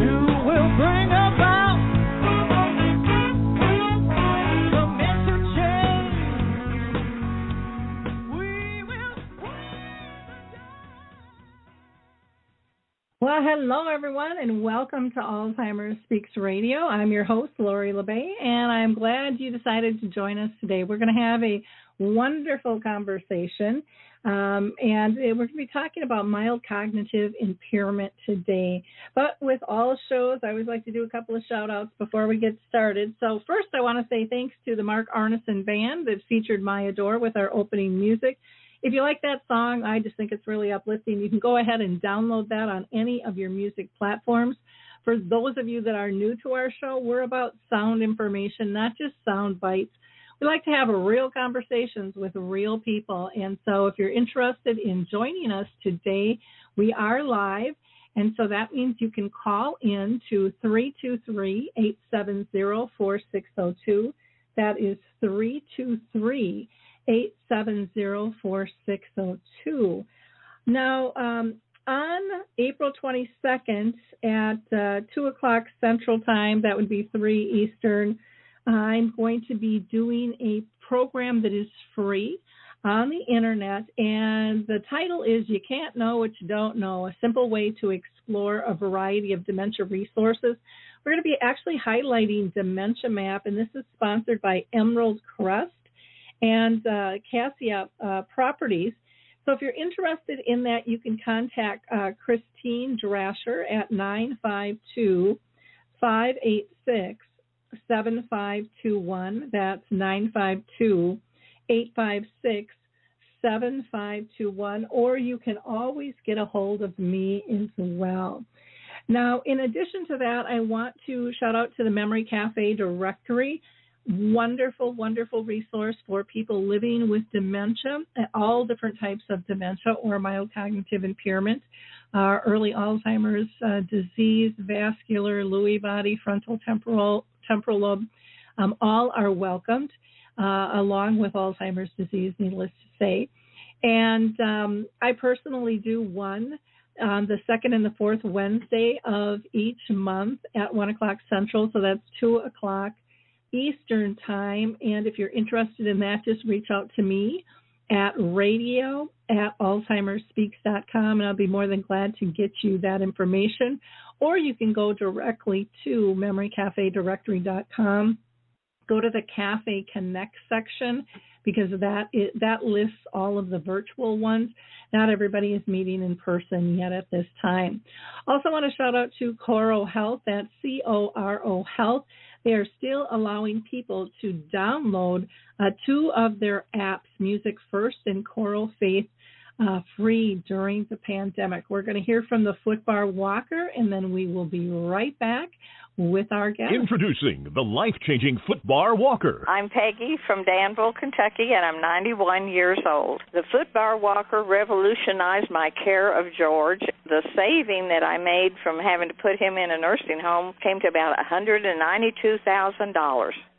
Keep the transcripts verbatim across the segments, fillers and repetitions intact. you will bring about. Well, hello, everyone, and welcome to Alzheimer's Speaks Radio. I'm your host, Lori La Bey, and I'm glad you decided to join us today. We're going to have a wonderful conversation, um, and we're going to be talking about mild cognitive impairment today. But with all shows, I always like to do a couple of shout-outs before we get started. So first, I want to say thanks to the Mark Arneson Band that featured Maya Dore with our opening music. If you like that song, I just think it's really uplifting. You can go ahead and download that on any of your music platforms. For those of you that are new to our show, we're about sound information, not just sound bites. We like to have real conversations with real people. And so if you're interested in joining us today, we are live. And so that means you can call in to three two three, eight seven zero, four six zero two. That is three two three, eight seven zero, four six zero two. eight seven zero, four six zero two. Now, um, on April twenty-second at uh, two o'clock Central Time, that would be three Eastern, I'm going to be doing a program that is free on the Internet, and the title is You Can't Know What You Don't Know, a Simple Way to Explore a Variety of Dementia Resources. We're going to be actually highlighting Dementia Map, and this is sponsored by Emerald Crest and uh, Cassia uh, Properties. So if you're interested in that, you can contact uh, Christine Drasher at nine five two, five eight six, seven five two one. That's nine five two, eight five six, seven five two one. Or you can always get a hold of me as well. Now, in addition to that, I want to shout out to the Memory Cafe Directory. Wonderful, wonderful resource for people living with dementia, all different types of dementia or mild cognitive impairment, uh, early Alzheimer's uh, disease, vascular, Lewy body, frontal temporal, temporal lobe, um, all are welcomed, uh, along with Alzheimer's disease, needless to say. And um, I personally do one on the second and the fourth Wednesday of each month at one o'clock Central, so that's two o'clock Eastern Time, and if you're interested in that, just reach out to me at radio at alzheimerspeaks dot com, and I'll be more than glad to get you that information. Or you can go directly to memory cafe directory dot com, go to the Cafe Connect section, because that it, that lists all of the virtual ones. Not everybody is meeting in person yet at this time. Also want to shout out to Coro Health, that's C O R O Health. They are still allowing people to download uh, two of their apps, Music First and Choral Faith, uh, free during the pandemic. We're going to hear from the Footbar Walker, and then we will be right back with our guest. Introducing the life-changing Footbar Walker. I'm Peggy from Danville, Kentucky, and I'm ninety-one years old. The Footbar Walker revolutionized my care of George. The saving that I made from having to put him in a nursing home came to about one hundred ninety-two thousand dollars.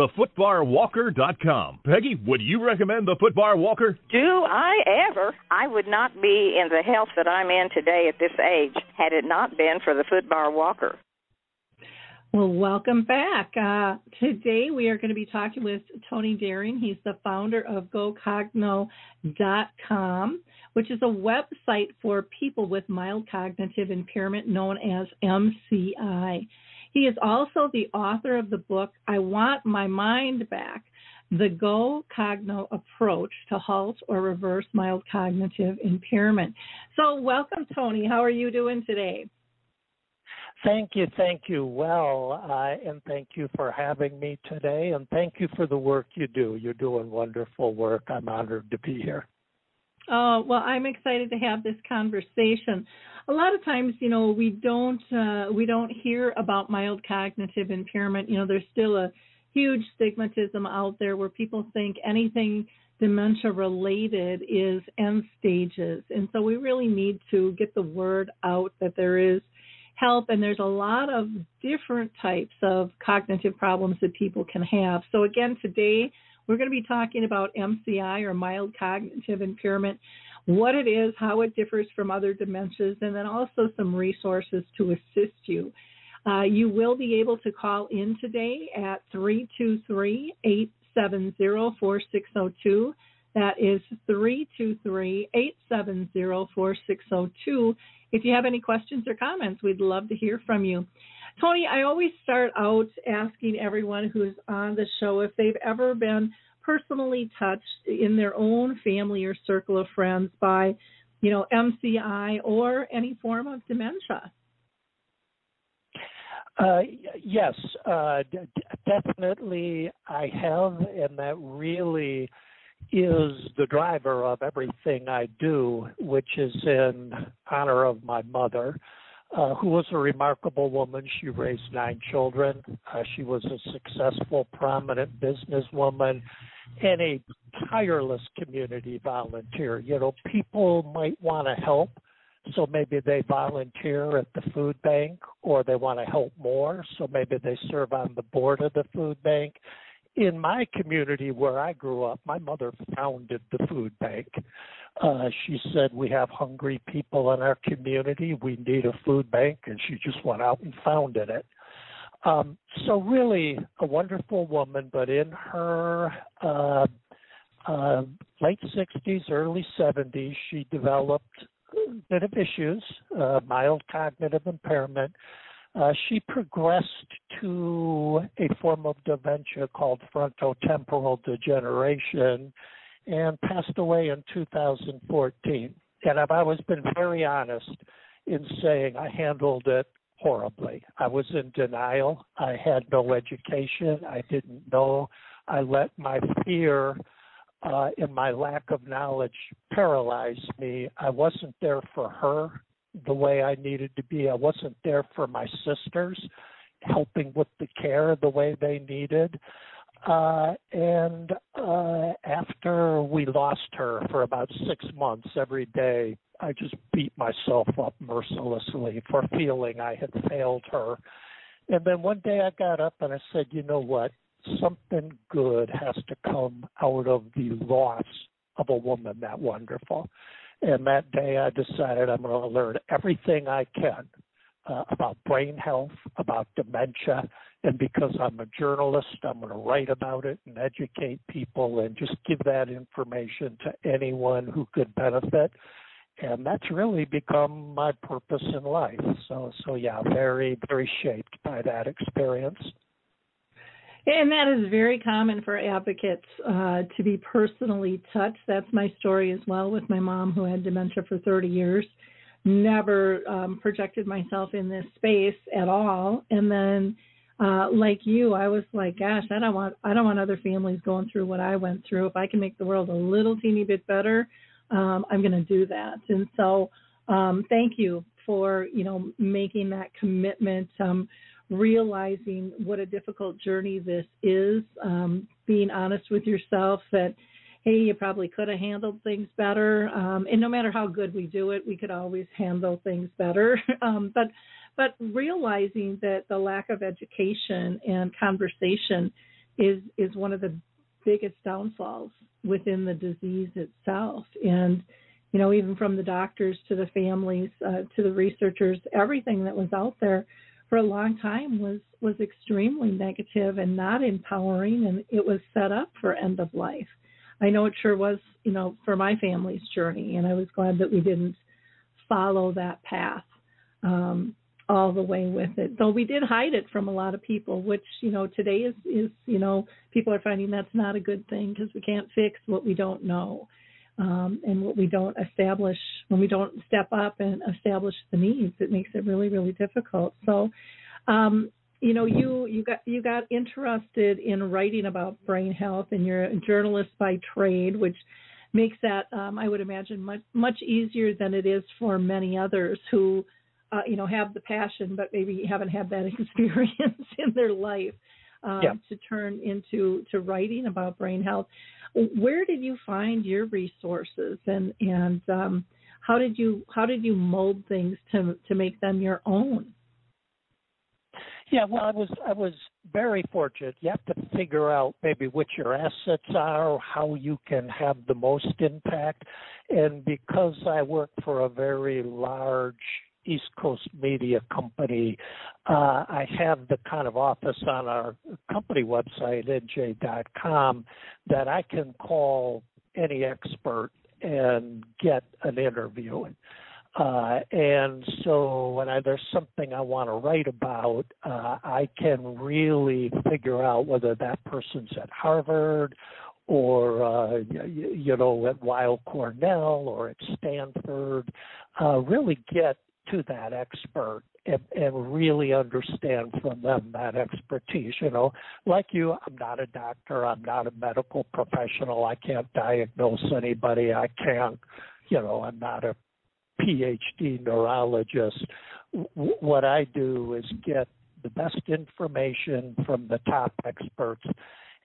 the footbar walker dot com. Peggy, would you recommend the Footbar Walker? Do I ever? I would not be in the health that I'm in today at this age had it not been for the Footbar Walker. Well, welcome back. Uh, today we are going to be talking with Tony Dearing. He's the founder of Go Cogno dot com, which is a website for people with mild cognitive impairment known as M C I. He is also the author of the book, I Want My Mind Back, the GoCogno Approach to Halt or Reverse Mild Cognitive Impairment. So welcome, Tony. How are you doing today? Thank you. Thank you. Well, uh, and thank you for having me today. And thank you for the work you do. You're doing wonderful work. I'm honored to be here. Oh, well, I'm excited to have this conversation. A lot of times, you know, we don't uh, we don't hear about mild cognitive impairment. You know, there's still a huge stigmatism out there where people think anything dementia related is end stages. And so we really need to get the word out that there is help, and there's a lot of different types of cognitive problems that people can have. So again, today we're going to be talking about M C I, or mild cognitive impairment, what it is, how it differs from other dementias, and then also some resources to assist you. Uh, you will be able to call in today at three two three, eight seven zero, four six zero two. That is three two three, eight seven zero, four six zero two. If you have any questions or comments, we'd love to hear from you. Tony, I always start out asking everyone who's on the show if they've ever been personally touched in their own family or circle of friends by, you know, M C I or any form of dementia. Uh, yes, uh, d- definitely I have, and that really is the driver of everything I do, which is in honor of my mother, uh, who was a remarkable woman. She raised nine children. Uh, she was a successful, prominent businesswoman and a tireless community volunteer. You know, people might want to help, so maybe they volunteer at the food bank, or they want to help more, so maybe they serve on the board of the food bank. In my community where I grew up, my mother founded the food bank. Uh, she said, we have hungry people in our community. We need a food bank. And she just went out and founded it. Um, so really a wonderful woman, but in her uh, uh, late sixties, early seventies, she developed a bit of issues, uh, mild cognitive impairment. Uh, she progressed to a form of dementia called frontotemporal degeneration and passed away in two thousand fourteen. And I've always been very honest in saying I handled it horribly. I was in denial. I had no education. I didn't know. I let my fear uh, and my lack of knowledge paralyze me. I wasn't there for her the way I needed to be. I wasn't there for my sisters, helping with the care the way they needed. Uh, and uh, after we lost her for about six months every day, I just beat myself up mercilessly for feeling I had failed her. And then one day I got up and I said, you know what? Something good has to come out of the loss of a woman that wonderful. And that day I decided I'm going to learn everything I can uh, about brain health, about dementia. And because I'm a journalist, I'm going to write about it and educate people and just give that information to anyone who could benefit. And that's really become my purpose in life. So, so yeah, very, very shaped by that experience. And that is very common for advocates uh, to be personally touched. That's my story as well with my mom, who had dementia for thirty years, never um, projected myself in this space at all. And then uh, like you, I was like, gosh, I don't want I don't want other families going through what I went through. If I can make the world a little teeny bit better, um, I'm going to do that. And so um, thank you for, you know, making that commitment, um, realizing what a difficult journey this is, um, being honest with yourself that, hey, you probably could have handled things better. Um, and no matter how good we do it, we could always handle things better. um, but but realizing that the lack of education and conversation is, is one of the biggest downfalls within the disease itself. And, you know, even from the doctors to the families, uh, to the researchers, everything that was out there, for a long time was, was extremely negative and not empowering, and it was set up for end of life. I know it sure was, you know, for my family's journey, and I was glad that we didn't follow that path um, all the way with it. Though we did hide it from a lot of people, which, you know, today is, is you know, people are finding that's not a good thing because we can't fix what we don't know um, and what we don't establish. When we don't step up and establish the needs, it makes it really, really difficult. So, um You know, you, you got you got interested in writing about brain health, and you're a journalist by trade, which makes that, um, I would imagine, much much easier than it is for many others who, uh, you know, have the passion but maybe haven't had that experience in their life um, yeah. to turn into to writing about brain health. Where did you find your resources, and and um, how did you how did you mold things to to make them your own? Yeah, well, I was I was very fortunate. You have to figure out maybe what your assets are, or how you can have the most impact. And because I work for a very large East Coast media company, uh, I have the kind of office on our company website, N J dot com, that I can call any expert and get an interview. Uh, and so when I, there's something I want to write about, uh, I can really figure out whether that person's at Harvard or, uh, you, you know, at Weill Cornell or at Stanford, uh, really get to that expert and, and really understand from them that expertise. You know, like you, I'm not a doctor. I'm not a medical professional. I can't diagnose anybody. I can't, you know, I'm not a P H D neurologist. What I do is get the best information from the top experts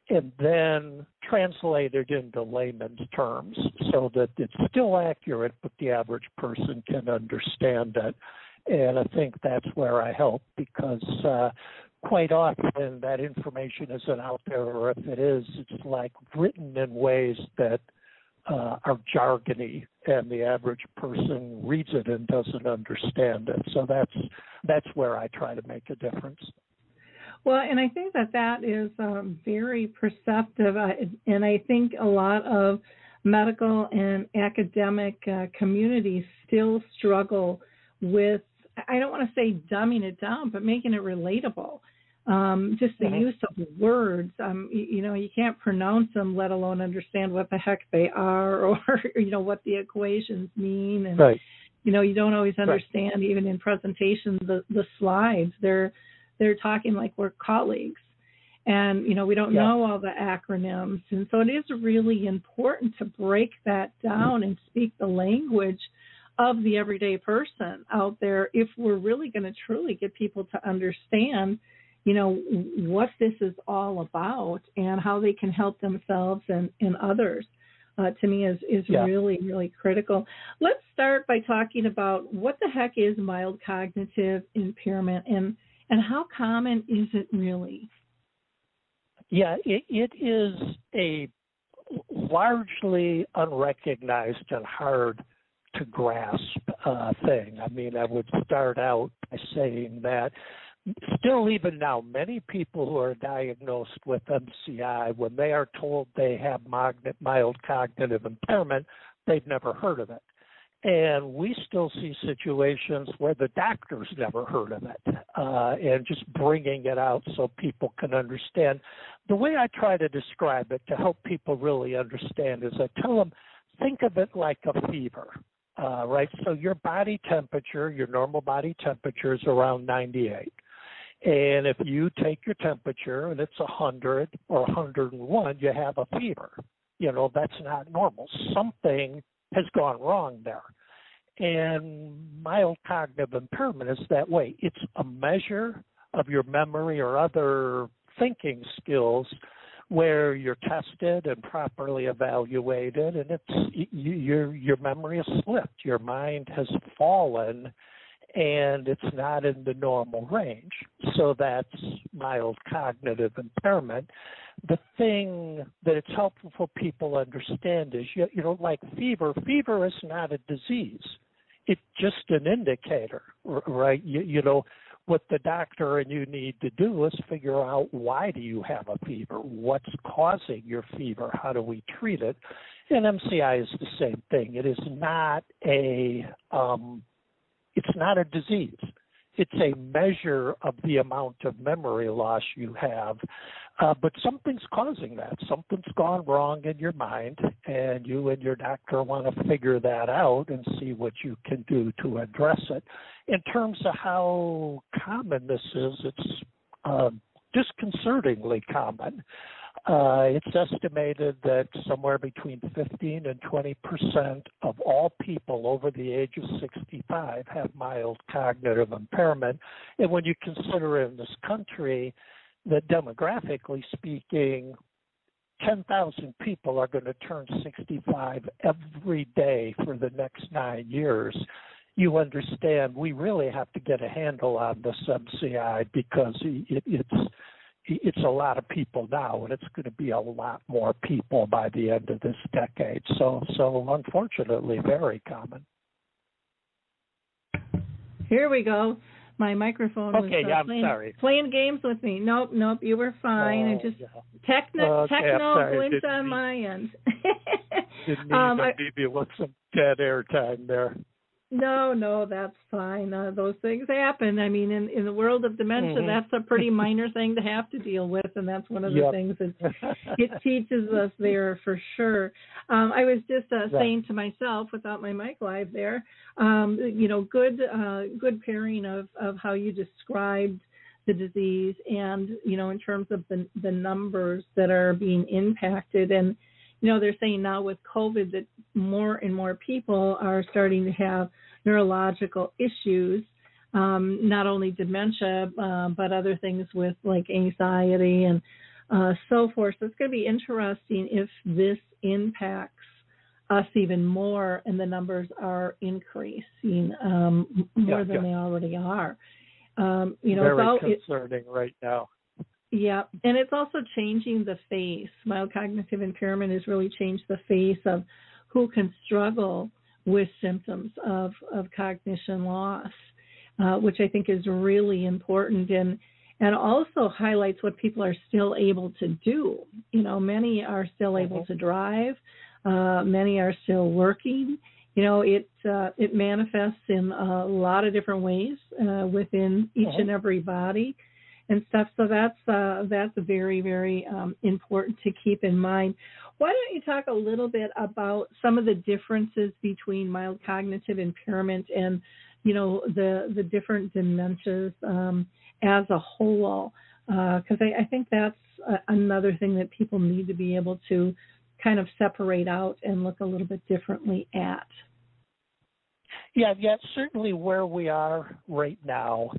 and then translate it into layman's terms so that it's still accurate, but the average person can understand it. And I think that's where I help, because uh, quite often that information isn't out there, or if it is, it's like written in ways that Uh, are jargony, and the average person reads it and doesn't understand it. So that's that's where I try to make a difference. Well, and I think that that is um, very perceptive, uh, and I think a lot of medical and academic uh, communities still struggle with, I don't want to say dumbing it down, but making it relatable. Um, just the use of words, um, you, you know, you can't pronounce them, let alone understand what the heck they are, or, you know, what the equations mean. And, right. you know, you don't always understand, right. even in presentations, the, the slides, they're, they're talking like we're colleagues, and, you know, we don't yeah. know all the acronyms. And so it is really important to break that down and speak the language of the everyday person out there if we're really going to truly get people to understand, you know, what this is all about and how they can help themselves and, and others, uh, to me is, is yeah. really, really critical. Let's start by talking about what the heck is mild cognitive impairment, and, and how common is it really? Yeah, it, it is a largely unrecognized and hard to grasp uh, thing. I mean, I would start out by saying that still, even now, many people who are diagnosed with M C I, when they are told they have mild cognitive impairment, they've never heard of it. And we still see situations where the doctor's never heard of it, uh, and just bringing it out so people can understand. The way I try to describe it to help people really understand is I tell them, think of it like a fever. Uh, right? So your body temperature, your normal body temperature is around ninety-eight. And if you take your temperature and it's one hundred or one hundred one, you have a fever. You know, that's not normal. Something has gone wrong there. And mild cognitive impairment is that way. It's a measure of your memory or other thinking skills where you're tested and properly evaluated, and it's you, your your memory has slipped, your mind has fallen, and it's not in the normal range. So that's mild cognitive impairment. The thing that it's helpful for people to understand is, you, you know, like fever, fever is not a disease. It's just an indicator, right? You, you know, what the doctor and you need to do is figure out, why do you have a fever? What's causing your fever? How do we treat it? And M C I is the same thing. It is not a, um, it's not a disease. It's a measure of the amount of memory loss you have, uh, but something's causing that. Something's gone wrong in your mind, and you and your doctor want to figure that out and see what you can do to address it. In terms of how common this is, it's uh, disconcertingly common. Uh, it's estimated that somewhere between fifteen and twenty percent of all people over the age of sixty-five have mild cognitive impairment. And when you consider in this country that demographically speaking, ten thousand people are going to turn sixty-five every day for the next nine years, you understand we really have to get a handle on this M C I, because it, it's It's a lot of people now, and it's going to be a lot more people by the end of this decade. So, so unfortunately, very common. Here we go. My microphone okay, was yeah, playing, I'm sorry. playing games with me. Nope, nope, you were fine. Oh, I just yeah. techno, okay, techno glitch on my end. Didn't um, I, maybe want some dead air time there. No, no, that's fine. Uh, those things happen. I mean, in, in the world of dementia, mm-hmm. that's a pretty minor thing to have to deal with, and that's one of the yep. things that it teaches us there for sure. Um, I was just uh, yeah. saying to myself, without my mic live there, um, you know, good uh, good pairing of, of how you described the disease and, you know, in terms of the, the numbers that are being impacted. And you know, they're saying now with COVID that more and more people are starting to have neurological issues, um, not only dementia, uh, but other things with like anxiety and uh, so forth. So it's going to be interesting if this impacts us even more and the numbers are increasing um, more yeah, than yeah. they already are. Um, you know, Very about, concerning it, right now. Yeah, and it's also changing the face. Mild cognitive impairment has really changed the face of who can struggle with symptoms of, of cognition loss, uh, which I think is really important and and also highlights what people are still able to do. You know, many are still able to drive. Uh, many are still working. You know, it uh, it manifests in a lot of different ways uh, within each okay. and every body. And stuff, so that's uh, that's very, very um, important to keep in mind. Why don't you talk a little bit about some of the differences between mild cognitive impairment and, you know, the the different dementias um, as a whole? Because uh, I, I think that's uh, another thing that people need to be able to kind of separate out and look a little bit differently at. Yeah, yeah, certainly where we are right now.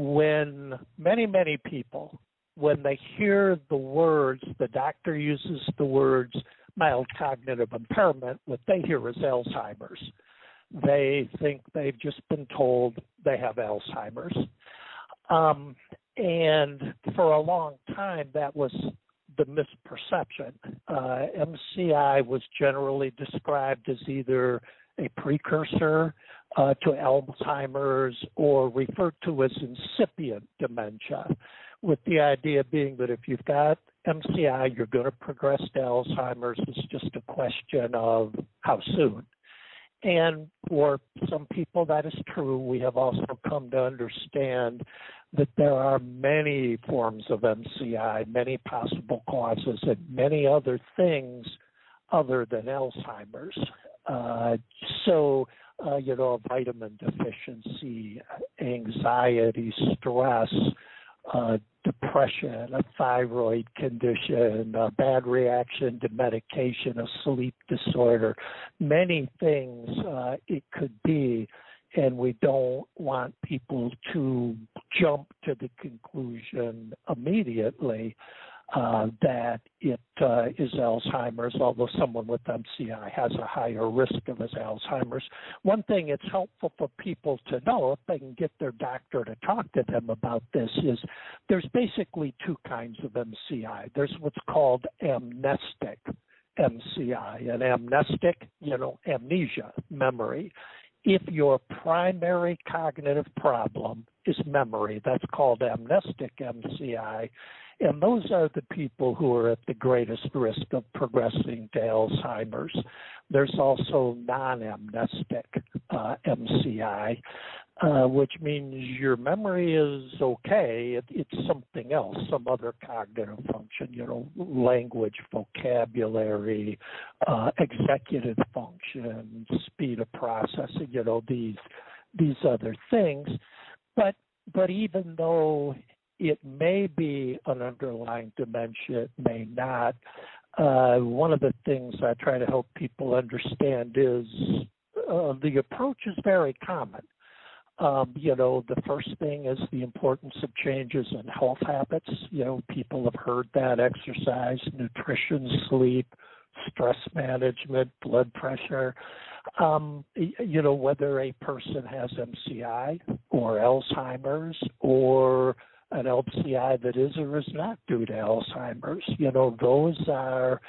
When many, many people, when they hear the words, the doctor uses the words mild cognitive impairment, what they hear is Alzheimer's. They think they've just been told they have Alzheimer's. Um, and for a long time, that was the misperception. Uh, M C I was generally described as either a precursor uh, to Alzheimer's or referred to as incipient dementia, with the idea being that if you've got M C I, you're going to progress to Alzheimer's. It's just a question of how soon. And for some people, that is true. We have also come to understand that there are many forms of M C I, many possible causes, and many other things other than Alzheimer's. Uh, so, uh, you know, vitamin deficiency, anxiety, stress, uh, depression, a thyroid condition, a bad reaction to medication, a sleep disorder, many things uh, it could be. And we don't want people to jump to the conclusion immediately Uh, that it uh, is Alzheimer's, although someone with M C I has a higher risk of his Alzheimer's. One thing it's helpful for people to know, if they can get their doctor to talk to them about this, is there's basically two kinds of M C I. There's what's called amnestic M C I, and amnestic, you know, amnesia, memory, if your primary cognitive problem is memory. That's called amnestic M C I. And those are the people who are at the greatest risk of progressing to Alzheimer's. There's also non-amnestic uh, M C I, uh, which means your memory is okay. It, it's something else, some other cognitive function, you know, language, vocabulary, uh, executive function, speed of processing, you know, these these other things. But but even though it may be an underlying dementia, it may not. Uh, one of the things I try to help people understand is uh, the approach is very common. Um, you know, the first thing is the importance of changes in health habits. You know, people have heard that: exercise, nutrition, sleep, stress management, blood pressure. Um, you know, whether a person has M C I or Alzheimer's or an L C I that is or is not due to Alzheimer's. You know, those are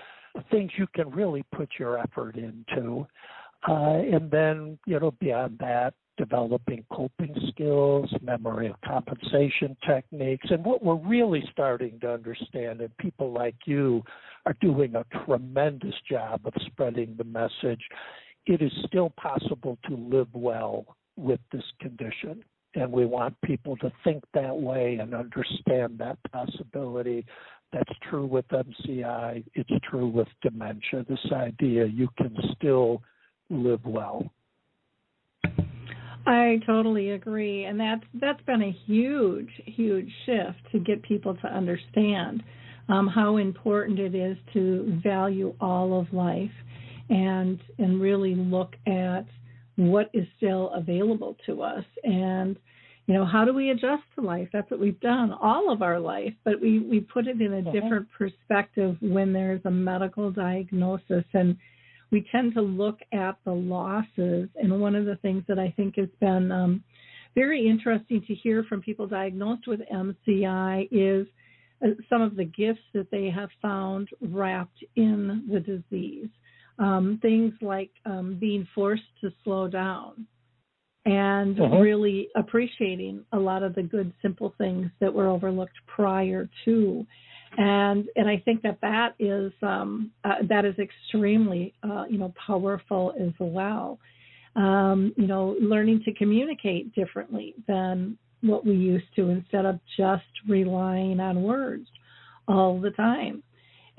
things you can really put your effort into. Uh, and then, you know, beyond that, developing coping skills, memory of compensation techniques. And what we're really starting to understand, and people like you are doing a tremendous job of spreading the message, it is still possible to live well with this condition. And we want people to think that way and understand that possibility. That's true with M C I. It's true with dementia. This idea you can still live well. I totally agree. And that's, that's been a huge, huge shift to get people to understand um, how important it is to value all of life and and really look at what is still available to us, and, you know, how do we adjust to life? That's what we've done all of our life, but we, we put it in a okay. different perspective when there's a medical diagnosis, and we tend to look at the losses. And one of the things that I think has been um, very interesting to hear from people diagnosed with M C I is uh, some of the gifts that they have found wrapped in the disease. Um, things like um, being forced to slow down and uh-huh. really appreciating a lot of the good, simple things that were overlooked prior to. And and I think that that is, um, uh, that is extremely, uh, you know, powerful as well. Um, you know, learning to communicate differently than what we used to, instead of just relying on words all the time.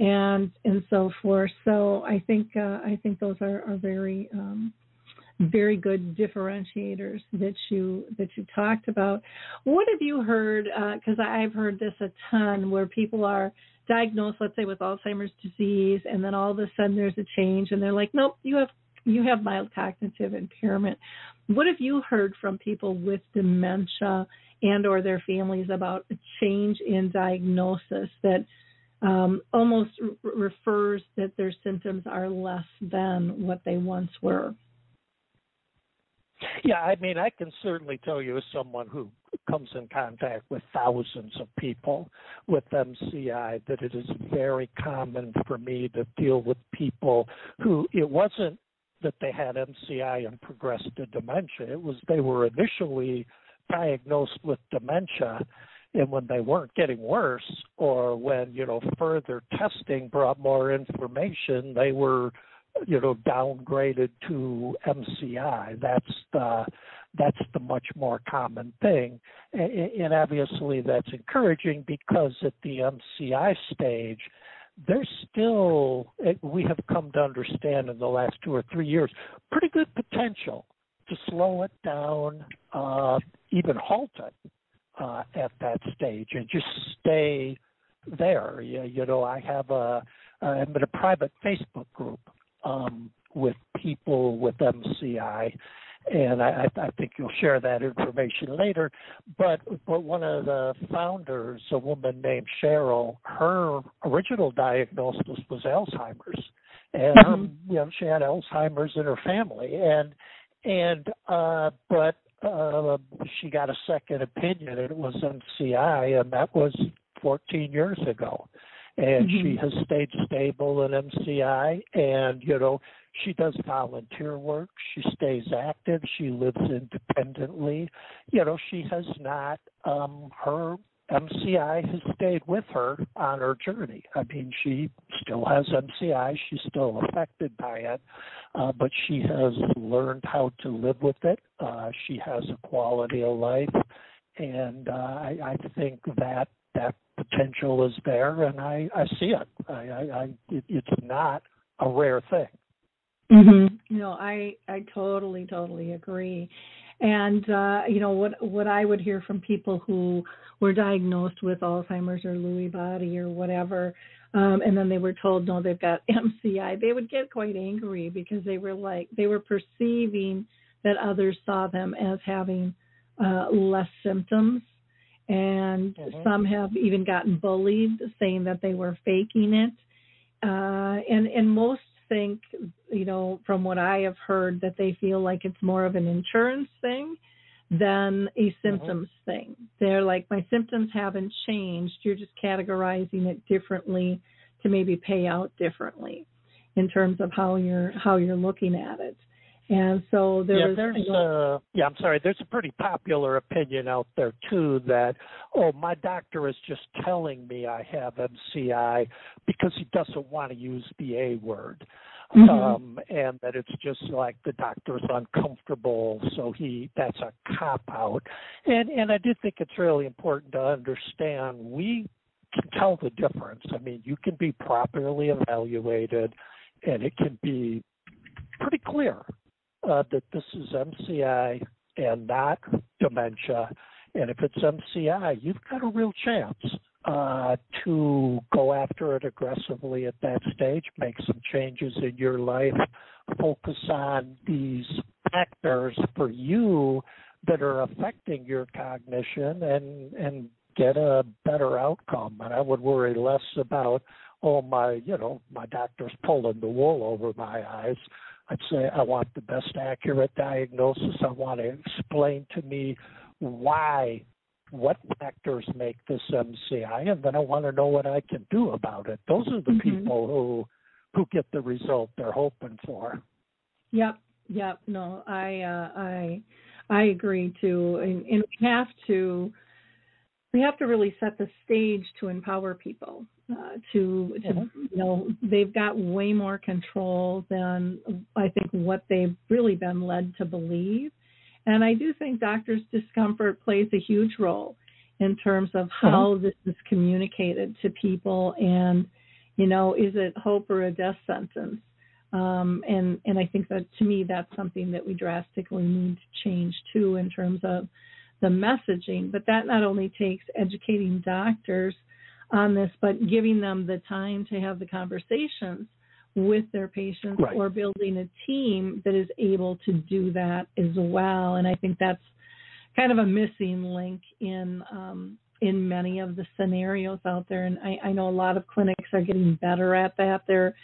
And and so forth. So I think uh, I think those are, are very um, very good differentiators that you that you talked about. What have you heard? Because uh, I've heard this a ton, where people are diagnosed, let's say, with Alzheimer's disease, and then all of a sudden there's a change, and they're like, nope, you have you have mild cognitive impairment. What have you heard from people with dementia and or their families about a change in diagnosis that Um, almost r- refers that their symptoms are less than what they once were? Yeah, I mean, I can certainly tell you, as someone who comes in contact with thousands of people with M C I, that it is very common for me to deal with people who it wasn't that they had M C I and progressed to dementia. It was they were initially diagnosed with dementia, and when they weren't getting worse, or when, you know, further testing brought more information, they were, you know, downgraded to M C I. That's the, that's the much more common thing. And obviously that's encouraging, because at the M C I stage, there's still, we have come to understand in the last two or three years, pretty good potential to slow it down, uh, even halt it. Uh, at that stage, and just stay there. You, you know, I have a, I'm in a private Facebook group um, with people with M C I, and I, I think you'll share that information later. But but one of the founders, a woman named Cheryl, her original diagnosis was Alzheimer's, and um, you know, she had Alzheimer's in her family, and and uh, but. Uh, she got a second opinion, and it was M C I, and that was fourteen years ago. and mm-hmm. she has stayed stable in M C I, and, you know, she does volunteer work. She stays active. She lives independently. You know, she has not, um, her M C I has stayed with her on her journey. I mean, she still has M C I. She's still affected by it, uh, but she has learned how to live with it. Uh, she has a quality of life, and uh, I, I think that that potential is there, and I, I see it. I, I, I it, it's not a rare thing. Mm-hmm. No, I, I totally, totally agree. And, uh, you know, what what I would hear from people who were diagnosed with Alzheimer's or Lewy body or whatever, um, and then they were told, no, they've got M C I, they would get quite angry because they were like, they were perceiving that others saw them as having uh, less symptoms. And mm-hmm. some have even gotten bullied, saying that they were faking it. Uh, and, and most think, you know, from what I have heard, that they feel like it's more of an insurance thing than a symptoms mm-hmm. thing. They're like, my symptoms haven't changed. You're just categorizing it differently to maybe pay out differently in terms of how you're how you're looking at it. And so there yeah, was, there's you know, a, yeah, I'm sorry. There's a pretty popular opinion out there too that, oh, my doctor is just telling me I have M C I because he doesn't want to use the A word, mm-hmm. um, and that it's just like the doctor's uncomfortable, so he that's a cop out. And and I do think it's really important to understand we can tell the difference. I mean, you can be properly evaluated, and it can be pretty clear. Uh, that this is M C I and not dementia. And if it's M C I, you've got a real chance uh, to go after it aggressively at that stage, make some changes in your life, focus on these factors for you that are affecting your cognition and, and get a better outcome. And I would worry less about, oh, my, you know, my doctor's pulling the wool over my eyes. I'd say I want the best accurate diagnosis. I want to explain to me why, what factors make this M C I, and then I want to know what I can do about it. Those are the mm-hmm. people who who get the result they're hoping for. Yep, yep. No, I uh, I I agree too, and, and we have to we have to really set the stage to empower people. Uh, to, to mm-hmm. you know, they've got way more control than I think what they've really been led to believe. And I do think doctors' discomfort plays a huge role in terms of how mm-hmm. this is communicated to people. And, you know, is it hope or a death sentence? Um, and, and I think that, to me, that's something that we drastically need to change, too, in terms of the messaging. But that not only takes educating doctors on this, but giving them the time to have the conversations with their patients right. or building a team that is able to do that as well. And I think that's kind of a missing link in um, in many of the scenarios out there. And I, I know a lot of clinics are getting better at that. They're,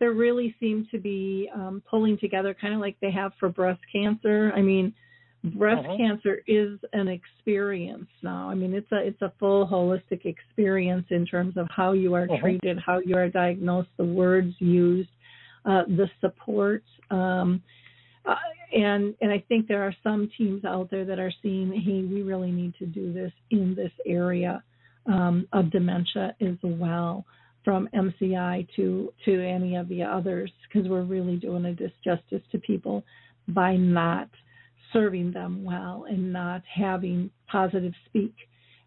they really seem to be um, pulling together kind of like they have for breast cancer. I mean, breast uh-huh. cancer is an experience now. I mean, it's a it's a full holistic experience in terms of how you are uh-huh. treated, how you are diagnosed, the words used, uh, the support, um, uh, and and I think there are some teams out there that are seeing, hey, we really need to do this in this area um, of dementia as well, from M C I to to any of the others, because we're really doing a disjustice to people by not serving them well and not having positive speak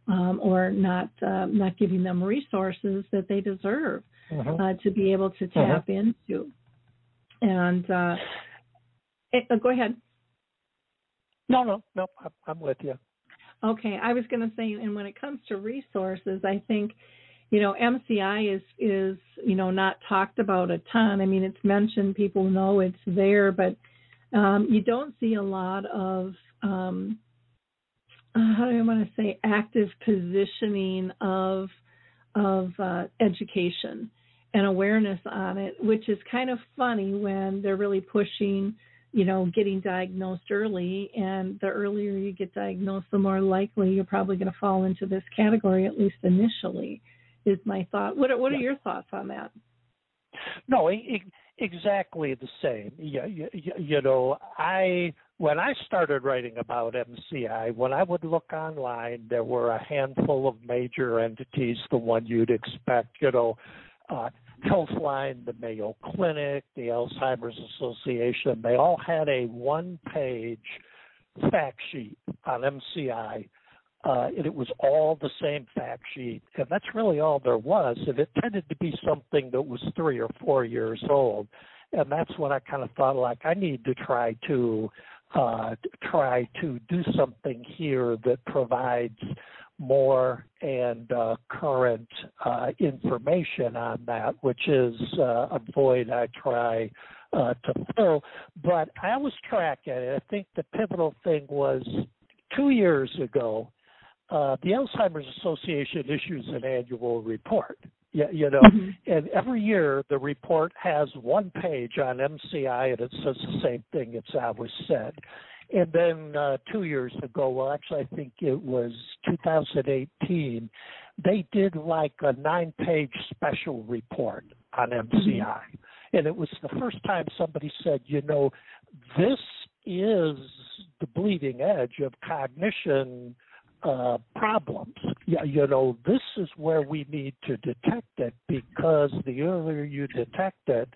um, or not uh, not giving them resources that they deserve uh-huh. uh, to be able to tap uh-huh. into. And uh, it, oh, go ahead. No, no, no, I'm with you. Okay, I was going to say, and when it comes to resources, I think, you know, M C I is, is, you know, not talked about a ton. I mean, it's mentioned, people know it's there, but Um, you don't see a lot of, um, how do I want to say, active positioning of of uh, education and awareness on it, which is kind of funny when they're really pushing, you know, getting diagnosed early. And the earlier you get diagnosed, the more likely you're probably going to fall into this category, at least initially. is my thought. What are, what are yeah. your thoughts on that? No, e- exactly the same. You, you, you know, I when I started writing about M C I, when I would look online, there were a handful of major entities, the one you'd expect, you know, uh, Healthline, the Mayo Clinic, the Alzheimer's Association. They all had a one-page fact sheet on M C I. Uh, and it was all the same fact sheet, and that's really all there was, and it tended to be something that was three or four years old, and that's when I kind of thought, like, I need to try to uh, try to do something here that provides more and uh, current uh, information on that, which is uh, a void I try uh, to fill. But I was tracking it. I think the pivotal thing was two years ago. Uh, the Alzheimer's Association issues an annual report, you, you know, mm-hmm. and every year the report has one page on M C I, and it says the same thing it's always said. And then uh, two years ago, well, actually, I think it was two thousand eighteen, they did like a nine-page special report on M C I. Mm-hmm. And it was the first time somebody said, you know, this is the bleeding edge of cognition Uh, problems. Yeah, you know, this is where we need to detect it, because the earlier you detect it,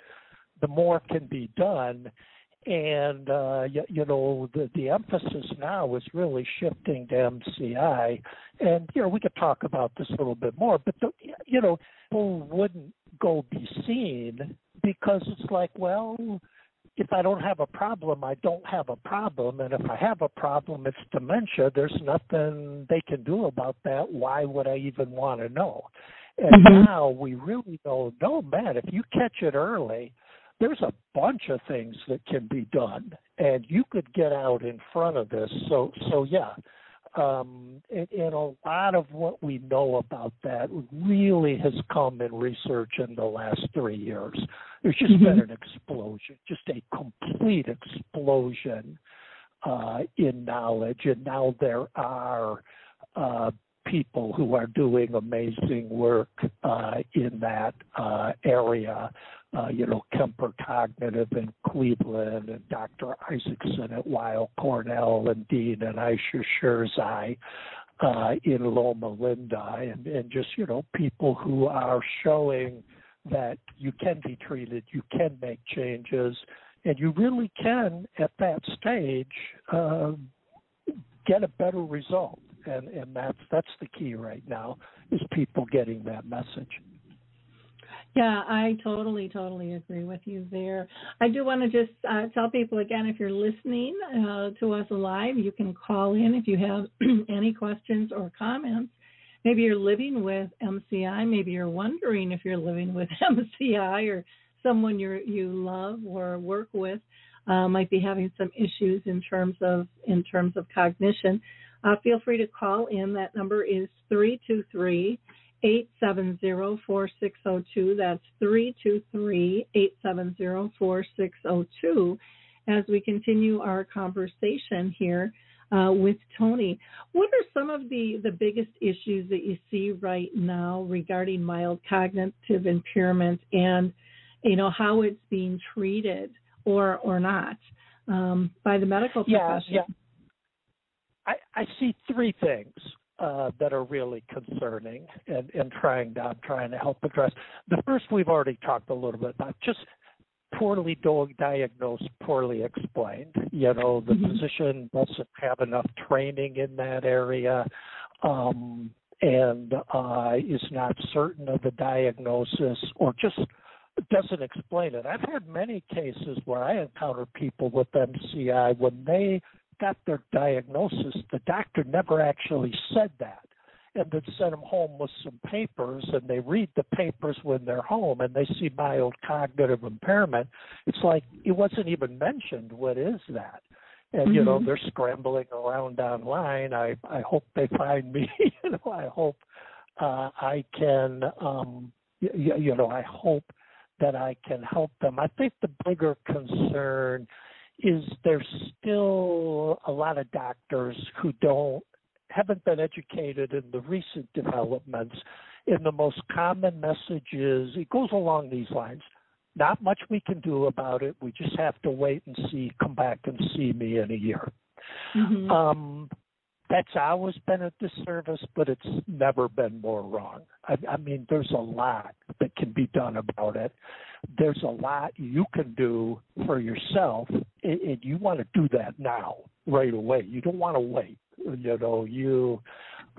the more can be done. And, uh, you, you know, the, the emphasis now is really shifting to M C I. And, you know, we could talk about this a little bit more, but, the, you know, people wouldn't go be seen, because it's like, well, if I don't have a problem, I don't have a problem. And if I have a problem, it's dementia. There's nothing they can do about that. Why would I even want to know? And mm-hmm. now we really know, no, man, if you catch it early, there's a bunch of things that can be done. And you could get out in front of this. So, so yeah, um, and, and a lot of what we know about that really has come in research in the last three years. There's just mm-hmm. been an explosion, just a complete explosion uh, in knowledge. And now there are uh, people who are doing amazing work uh, in that uh, area. Uh, you know, Kemper Cognitive in Cleveland, and Doctor Isaacson at Weill Cornell, and Dean and Aisha Sherzai uh, in Loma Linda, and, and just, you know, people who are showing that you can be treated, you can make changes, and you really can, at that stage, uh, get a better result. And, and that's, that's the key right now, is people getting that message. Yeah, I totally, totally agree with you there. I do want to just uh, tell people, again, if you're listening uh, to us live, you can call in if you have any questions or comments. Maybe you're living with M C I. Maybe you're wondering if you're living with M C I, or someone you you love or work with uh, might be having some issues in terms of in terms of cognition. Uh, feel free to call in. That number is three two three, eight seven zero, four six zero two. That's three two three, eight seven zero, four six zero two. As we continue our conversation here Uh, with Tony, what are some of the, the biggest issues that you see right now regarding mild cognitive impairment, and, you know, how it's being treated or or not um, by the medical profession? Yeah, yeah. I, I see three things uh, that are really concerning and, and trying to, I'm trying to help address. The first we've already talked a little bit about, just poorly diagnosed, poorly explained. You know, the mm-hmm. physician doesn't have enough training in that area um, and uh, is not certain of the diagnosis, or just doesn't explain it. I've had many cases where I encounter people with M C I. When they got their diagnosis, the doctor never actually said that, and then send them home with some papers, and they read the papers when they're home, and they see mild cognitive impairment. It's like, it wasn't even mentioned. What is that? And, mm-hmm. you know, they're scrambling around online. I, I hope they find me. you know, I hope uh, I can, um, you, you know, I hope that I can help them. I think the bigger concern is there's still a lot of doctors who don't, haven't been educated in the recent developments And the most common message is, it goes along these lines, not much we can do about it. We just have to wait and see, come back and see me in a year. Mm-hmm. Um, that's always been a disservice, but it's never been more wrong. I, I mean, there's a lot that can be done about it. There's a lot you can do for yourself, and, and you want to do that now, right away. You don't want to wait, you know, you,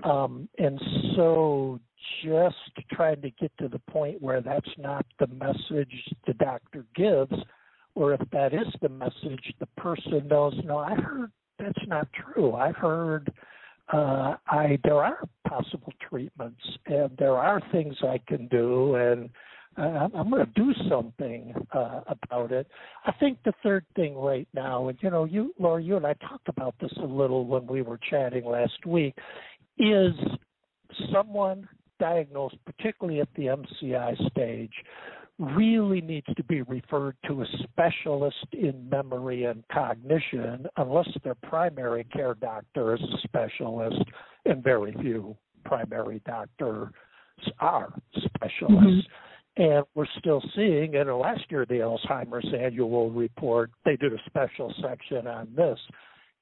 um, and so just trying to get to the point where that's not the message the doctor gives, or if that is the message, the person knows, no, I heard that's not true. I've heard uh, I there are possible treatments, and there are things I can do, and uh, I'm going to do something uh, about it. I think the third thing right now, and, you know, you, Lori, you and I talked about this a little when we were chatting last week, is someone diagnosed, particularly at the M C I stage, really needs to be referred to a specialist in memory and cognition, unless their primary care doctor is a specialist, and very few primary doctors are specialists. Mm-hmm. And we're still seeing, and last year, the Alzheimer's annual report, they did a special section on this.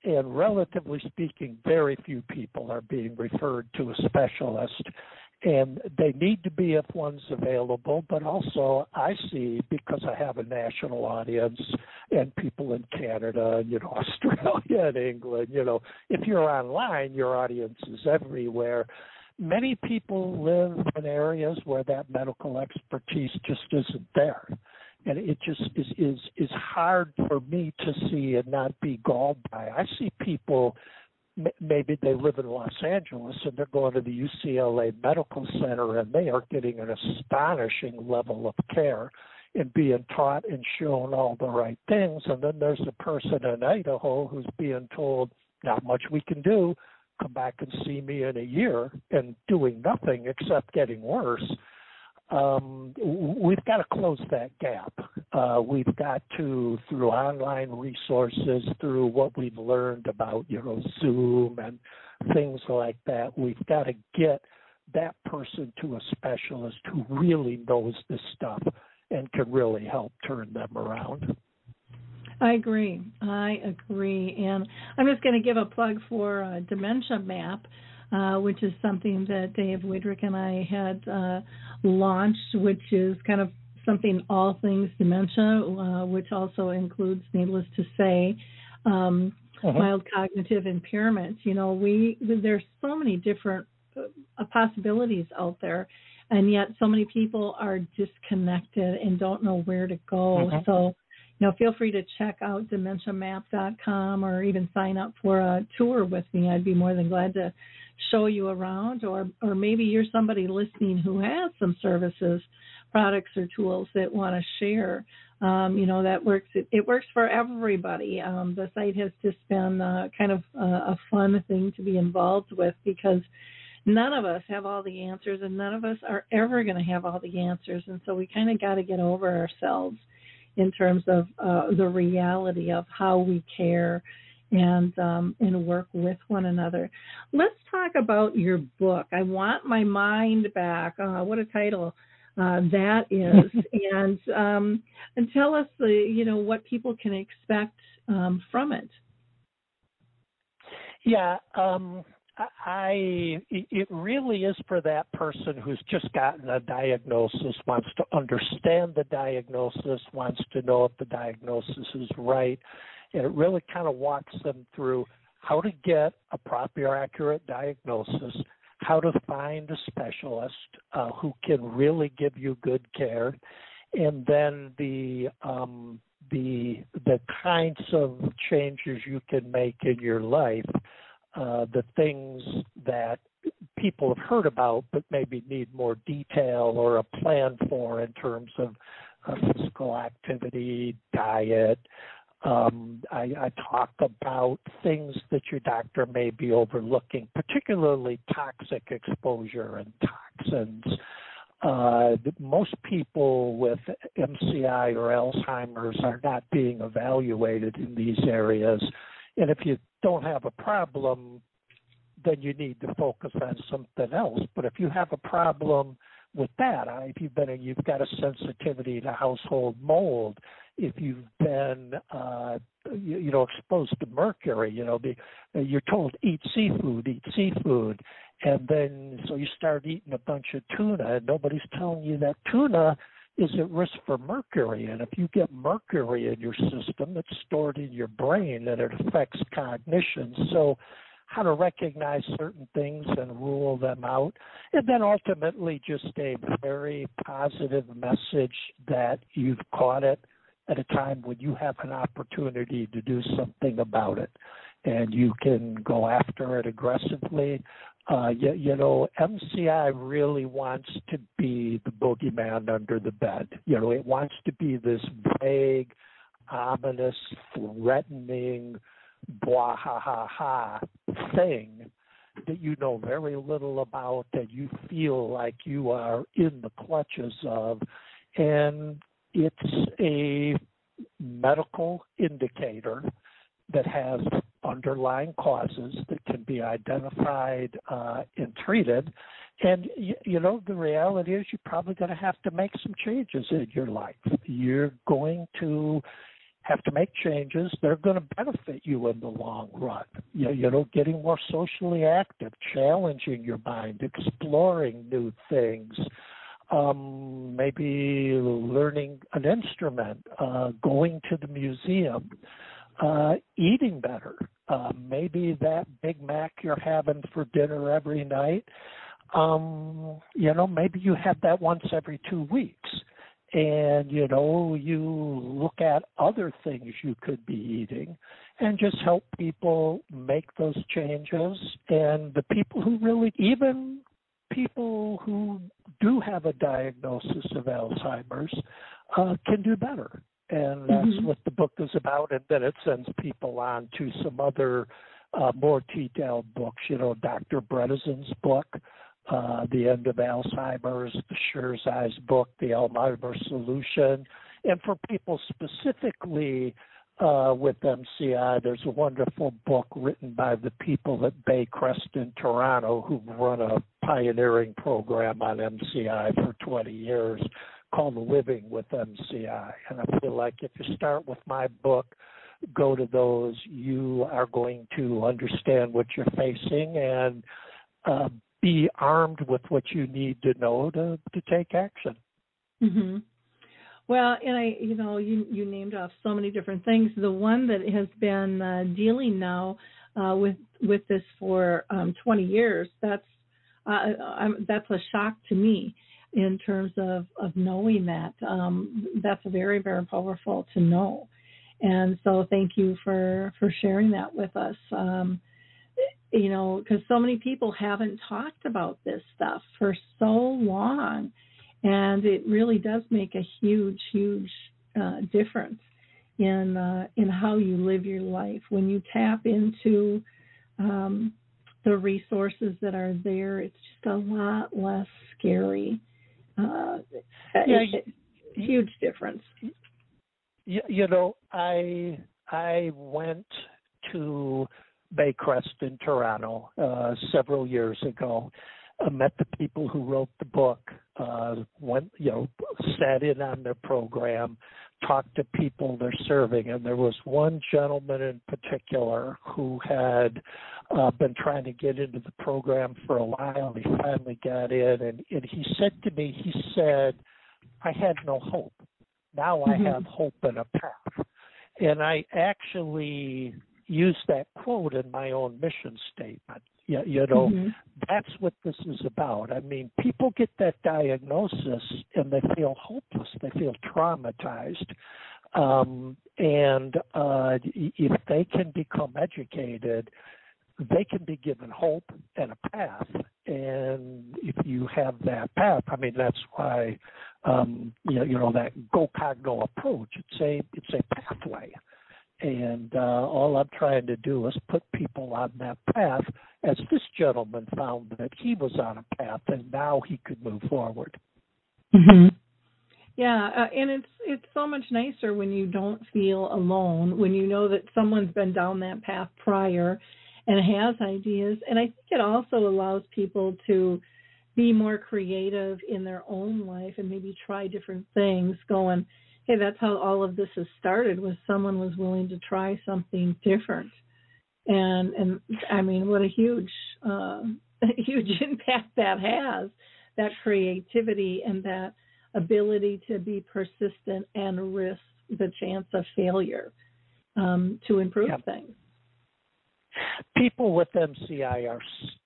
And relatively speaking, very few people are being referred to a specialist. And they need to be if one's available, but also I see, because I have a national audience and people in Canada, you know, Australia and England, you know, if you're online, your audience is everywhere. Many people live in areas where that medical expertise just isn't there. And it just is, is, is hard for me to see and not be galled by. I see people, maybe they live in Los Angeles and they're going to the U C L A Medical Center and they are getting an astonishing level of care and being taught and shown all the right things. And then there's a person in Idaho who's being told, not much we can do, come back and see me in a year, and doing nothing except getting worse. Um, we've got to close that gap. Uh, we've got to, through online resources, through what we've learned about, you know, Zoom and things like that, we've got to get that person to a specialist who really knows this stuff and can really help turn them around. I agree. I agree. And I'm just going to give a plug for uh, Dementia Map, Uh, which is something that Dave Woodrick and I had uh, launched, which is kind of something all things dementia, uh, which also includes, needless to say, um, uh-huh. mild cognitive impairment. You know, we there's so many different uh, possibilities out there, and yet so many people are disconnected and don't know where to go. Uh-huh. So, you know, feel free to check out dementia map dot com or even sign up for a tour with me. I'd be more than glad to show you around, or or maybe you're somebody listening who has some services, products, or tools that want to share. Um, you know, that works. It, it works for everybody. Um, the site has just been uh, kind of a, a fun thing to be involved with, because none of us have all the answers, and none of us are ever going to have all the answers. And so we kind of got to get over ourselves in terms of uh, the reality of how we care and um, and work with one another. Let's talk about your book, I Want My Mind Back. Uh, what a title uh, that is. and um, and tell us the you know what people can expect um, from it. Yeah, um, I it really is for that person who's just gotten a diagnosis, wants to understand the diagnosis, wants to know if the diagnosis is right. And it really kind of walks them through how to get a proper, accurate diagnosis, how to find a specialist uh, who can really give you good care, and then the um, the the kinds of changes you can make in your life, uh, the things that people have heard about but maybe need more detail or a plan for in terms of uh, physical activity, diet. Um, I, I talk about things that your doctor may be overlooking, particularly toxic exposure and toxins. Uh, most people with M C I or Alzheimer's are not being evaluated in these areas. And if you don't have a problem, then you need to focus on something else. But if you have a problem with that, if you've been, you've got a sensitivity to household mold, if you've been, uh, you, you know, exposed to mercury, you know, the, you're told eat seafood, eat seafood, and then so you start eating a bunch of tuna, and nobody's telling you that tuna is at risk for mercury. And if you get mercury in your system, it's stored in your brain and it affects cognition. So how to recognize certain things and rule them out. And then ultimately just a very positive message that you've caught it at a time when you have an opportunity to do something about it. And you can go after it aggressively. Uh, you, you know, M C I really wants to be the boogeyman under the bed. You know, it wants to be this vague, ominous, threatening, blah, ha, ha, ha thing that you know very little about, that you feel like you are in the clutches of. And it's a medical indicator that has underlying causes that can be identified uh, and treated. And, you, you know, the reality is you're probably going to have to make some changes in your life. You're going to have to make changes. They're going to benefit you in the long run. You, you know, getting more socially active, challenging your mind, exploring new things, um, maybe learning an instrument, uh, going to the museum, Uh, eating better, uh, maybe that Big Mac you're having for dinner every night, um, you know, maybe you have that once every two weeks. And, you know, you look at other things you could be eating and just help people make those changes. And the people who really, even people who do have a diagnosis of Alzheimer's uh, can do better. And that's mm-hmm. what the book is about. And then it sends people on to some other uh, more detailed books, you know, Doctor Bredesen's book, uh, The End of Alzheimer's, Sherzai's book, The Alzheimer's Solution. And for people specifically uh, with M C I, there's a wonderful book written by the people at Baycrest in Toronto who've run a pioneering program on M C I for twenty years. Called Living with M C I. And I feel like if you start with my book, go to those, you are going to understand what you're facing and uh, be armed with what you need to know to, to take action. Mm-hmm. Well, and I, you know, you, you named off so many different things. The one that has been uh, dealing now uh, with, with this for um, twenty years, that's, uh, I'm, that's a shock to me. In terms of, of knowing that, um, that's very, very powerful to know. And so thank you for, for sharing that with us. Um, you know, because so many people haven't talked about this stuff for so long. And it really does make a huge, huge uh, difference in uh, in how you live your life. When you tap into um, the resources that are there, it's just a lot less scary. Uh, yeah, it, it, huge difference. You, you know, I I went to Baycrest in Toronto uh, several years ago. I met the people who wrote the book. Uh, went, you know, sat in on their program, talked to people they're serving, and there was one gentleman in particular who had uh, been trying to get into the program for a while. He finally got in, and, and he said to me, he said, I had no hope. Now I mm-hmm. have hope and a path. And I actually used that quote in my own mission statement. You, you know, mm-hmm. that's what this is about. I mean, people get that diagnosis and they feel hopeless. They feel traumatized. Um, and uh, if they can become educated, they can be given hope and a path. And if you have that path, I mean, that's why, um, you, know, you know, that GoCogno approach, it's a, it's a pathway. And uh, all I'm trying to do is put people on that path, as this gentleman found that he was on a path and now he could move forward. Mm-hmm. Yeah, uh, and it's it's so much nicer when you don't feel alone, when you know that someone's been down that path prior and has ideas. And I think it also allows people to be more creative in their own life and maybe try different things, going, hey, that's how all of this has started, was someone was willing to try something different. And, and I mean, what a huge, uh, huge impact that has, that creativity and that ability to be persistent and risk the chance of failure um, to improve yep. things. People with M C I are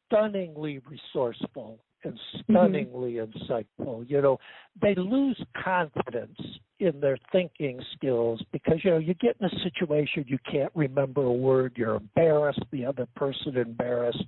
stunningly resourceful and stunningly mm-hmm. insightful. You know, they lose confidence in their thinking skills because, you know, you get in a situation, you can't remember a word, you're embarrassed, the other person embarrassed,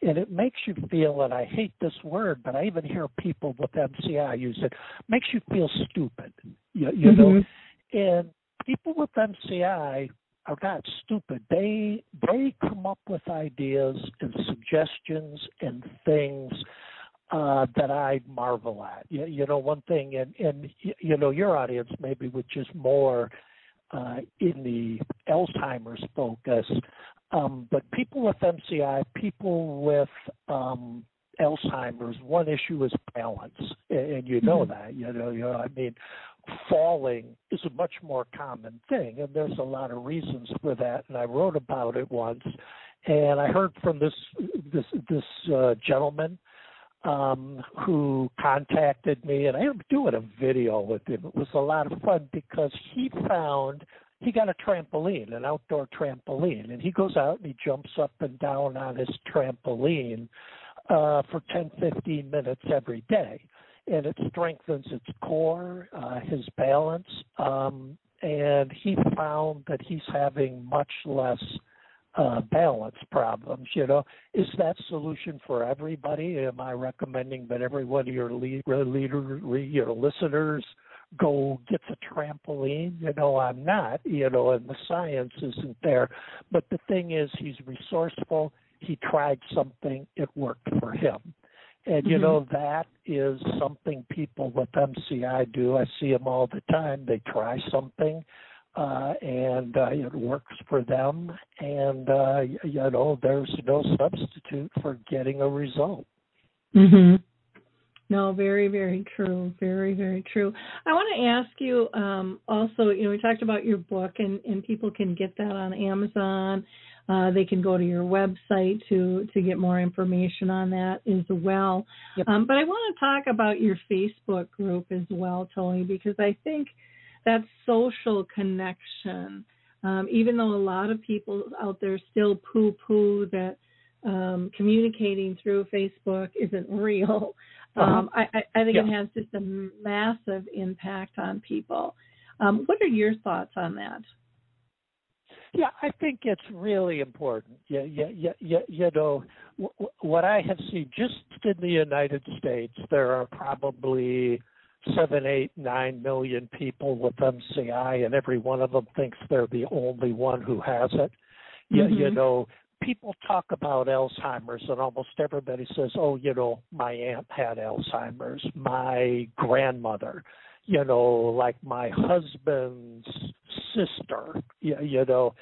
and it makes you feel, and I hate this word, but I even hear people with M C I use it, makes you feel stupid, you, you mm-hmm. know, and people with M C I are not stupid. They they come up with ideas and suggestions and things uh, that I marvel at. You, you know, one thing, and, and you know, your audience maybe, which is more uh, in the Alzheimer's focus, um, but people with M C I, people with um, Alzheimer's, one issue is balance, and, and you know mm-hmm. that. You know, you know, I mean, falling is a much more common thing, and there's a lot of reasons for that. And I wrote about it once, and I heard from this this this uh, gentleman um, who contacted me, and I am doing a video with him. It was a lot of fun because he found he got a trampoline, an outdoor trampoline, and he goes out and he jumps up and down on his trampoline uh, for ten, fifteen minutes every day. And it strengthens its core, uh, his balance, um, and he found that he's having much less uh, balance problems, you know. Is that solution for everybody? Am I recommending that every one of your, lead, leader, your listeners go get the trampoline? You know, I'm not, you know, and the science isn't there. But the thing is, he's resourceful. He tried something. It worked for him. And, you know, mm-hmm. that is something people with M C I do. I see them all the time. They try something, uh, and uh, it works for them. And, uh, you know, there's no substitute for getting a result. Mm-hmm. No, very, very true. Very, very true. I want to ask you um, also, you know, we talked about your book, and, and people can get that on Amazon. Uh, they can go to your website to, to get more information on that as well. Yep. Um, but I want to talk about your Facebook group as well, Tony, because I think that social connection, um, even though a lot of people out there still poo-poo that um, communicating through Facebook isn't real, um, uh-huh. I, I think yeah. it has just a massive impact on people. Um, what are your thoughts on that? Yeah, I think it's really important. Yeah, yeah, yeah, yeah, you know, w- w- what I have seen just in the United States, there are probably seven, eight, nine million people with M C I, and every one of them thinks they're the only one who has it. Yeah, mm-hmm. You know, people talk about Alzheimer's, and almost everybody says, oh, you know, my aunt had Alzheimer's, my grandmother, you know, like my husband's sister, you, you know.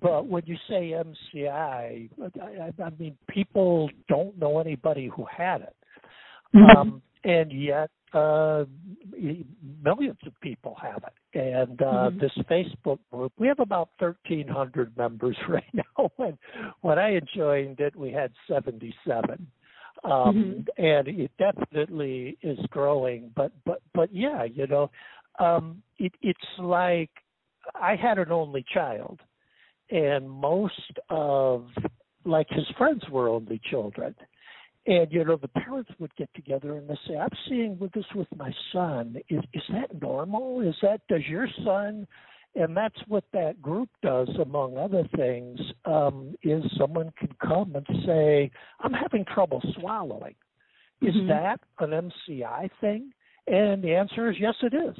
But when you say M C I, I, I mean, people don't know anybody who had it. Mm-hmm. Um, and yet uh, millions of people have it. And uh, mm-hmm. this Facebook group, we have about thirteen hundred members right now. When, when I joined it, we had seventy-seven. Um, mm-hmm. And it definitely is growing, but but but yeah, you know, um, it, it's like I had an only child, and most of like his friends were only children, and you know the parents would get together and they say, "I'm seeing this with my son. Is is that normal? Is that does your son?" And that's what that group does, among other things, um, is someone can come and say, I'm having trouble swallowing. Is mm-hmm. that an M C I thing? And the answer is yes, it is.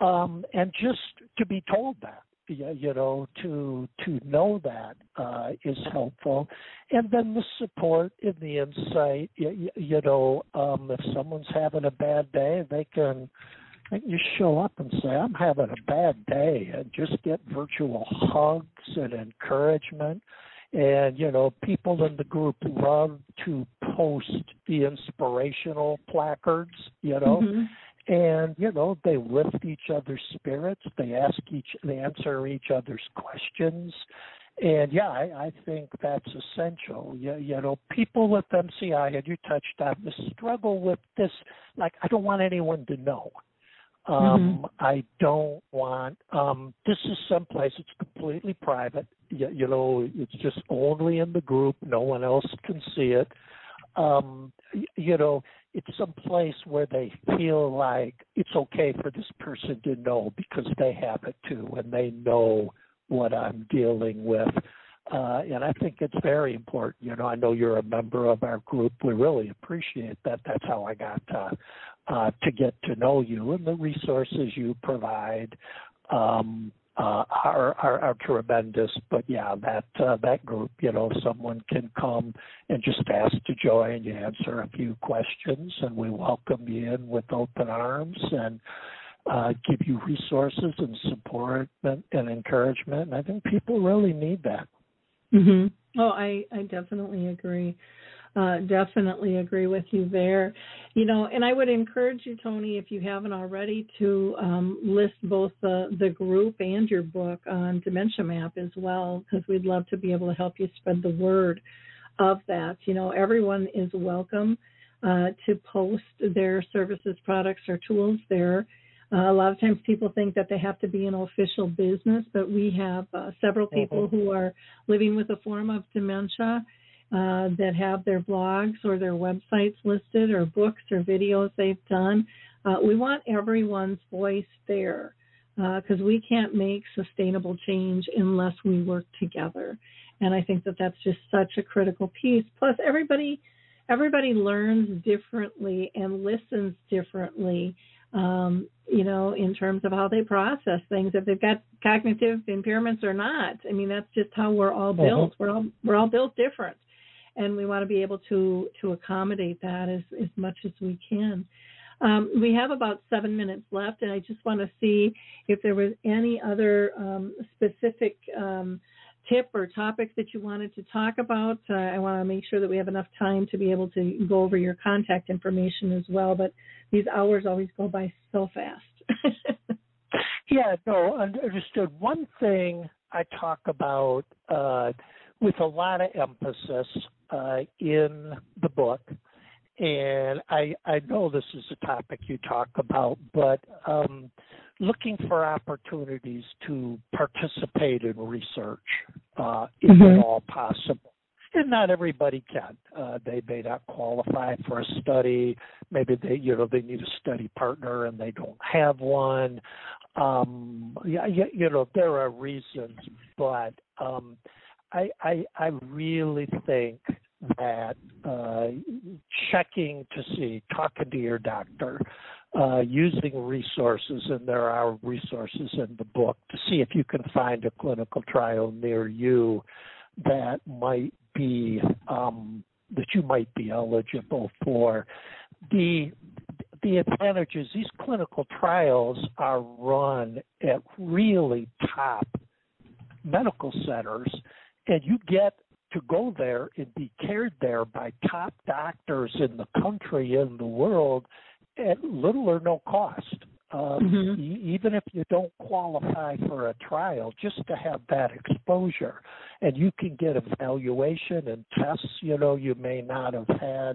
Um, and just to be told that, you know, to to know that uh, is helpful. And then the support and the insight, you, you know, um, if someone's having a bad day, they can... You show up and say, I'm having a bad day, and just get virtual hugs and encouragement. And, you know, people in the group love to post the inspirational placards, you know, mm-hmm. and, you know, they lift each other's spirits. They ask each, they answer each other's questions. And, yeah, I, I think that's essential. You, you know, people with M C I, and you touched on the struggle with this, like, I don't want anyone to know. Um, mm-hmm. I don't want, um, this is someplace it's completely private. You, you know, it's just only in the group. No one else can see it. Um, you know, it's some place where they feel like it's okay for this person to know because they have it too, and they know what I'm dealing with. Uh, and I think it's very important. You know, I know you're a member of our group. We really appreciate that. That's how I got to, uh, to get to know you, and the resources you provide um, uh, are, are, are tremendous. But, yeah, that uh, that group, you know, someone can come and just ask to join. You answer a few questions, and we welcome you in with open arms and Uh, give you resources and support and, and encouragement. And I think people really need that. Mm-hmm. Oh, I, I definitely agree. Uh, definitely agree with you there. You know, and I would encourage you, Tony, if you haven't already, to um, list both the, the group and your book on Dementia Map as well, because we'd love to be able to help you spread the word of that. You know, everyone is welcome uh, to post their services, products, or tools there. Uh, a lot of times people think that they have to be an official business, but we have uh, several people mm-hmm. who are living with a form of dementia uh, that have their blogs or their websites listed or books or videos they've done. Uh, we want everyone's voice there because uh, we can't make sustainable change unless we work together. And I think that that's just such a critical piece. Plus, everybody, everybody learns differently and listens differently. Um, you know, in terms of how they process things, if they've got cognitive impairments or not. I mean, that's just how we're all built. Mm-hmm. We're all we're all built different, and we want to be able to to accommodate that as, as much as we can. Um, we have about seven minutes left, and I just want to see if there was any other um, specific um, tip or topic that you wanted to talk about. Uh, I want to make sure that we have enough time to be able to go over your contact information as well, but these hours always go by so fast. Yeah, no, understood. One thing I talk about uh, with a lot of emphasis uh, in the book, and I, I know this is a topic you talk about, but um, looking for opportunities to participate in research, uh, if mm-hmm. at all possible. And not everybody can. Uh, they may not qualify for a study. Maybe they, you know, they need a study partner and they don't have one. Um, yeah, you know, there are reasons, but um, I, I, I really think that uh, checking to see, talking to your doctor, Uh, using resources, and there are resources in the book, to see if you can find a clinical trial near you that might be um, that you might be eligible for. The the advantage is these clinical trials are run at really top medical centers, and you get to go there and be cared there by top doctors in the country, in the world, at little or no cost, um, mm-hmm. e- even if you don't qualify for a trial, just to have that exposure. And you can get evaluation and tests, you know, you may not have had.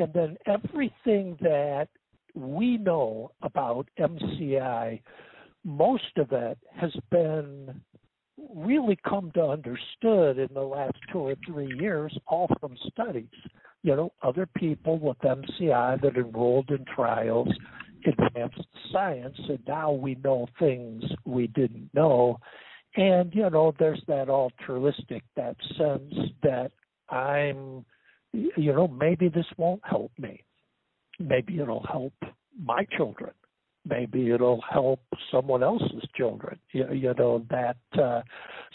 And then everything that we know about M C I, most of it has been really come to understood in the last two or three years, all from studies. You know, other people with M C I that enrolled in trials advanced science, and now we know things we didn't know. And, you know, there's that altruistic, that sense that I'm, you know, maybe this won't help me. Maybe it'll help my children. Maybe it'll help someone else's children, you, you know, that. Uh,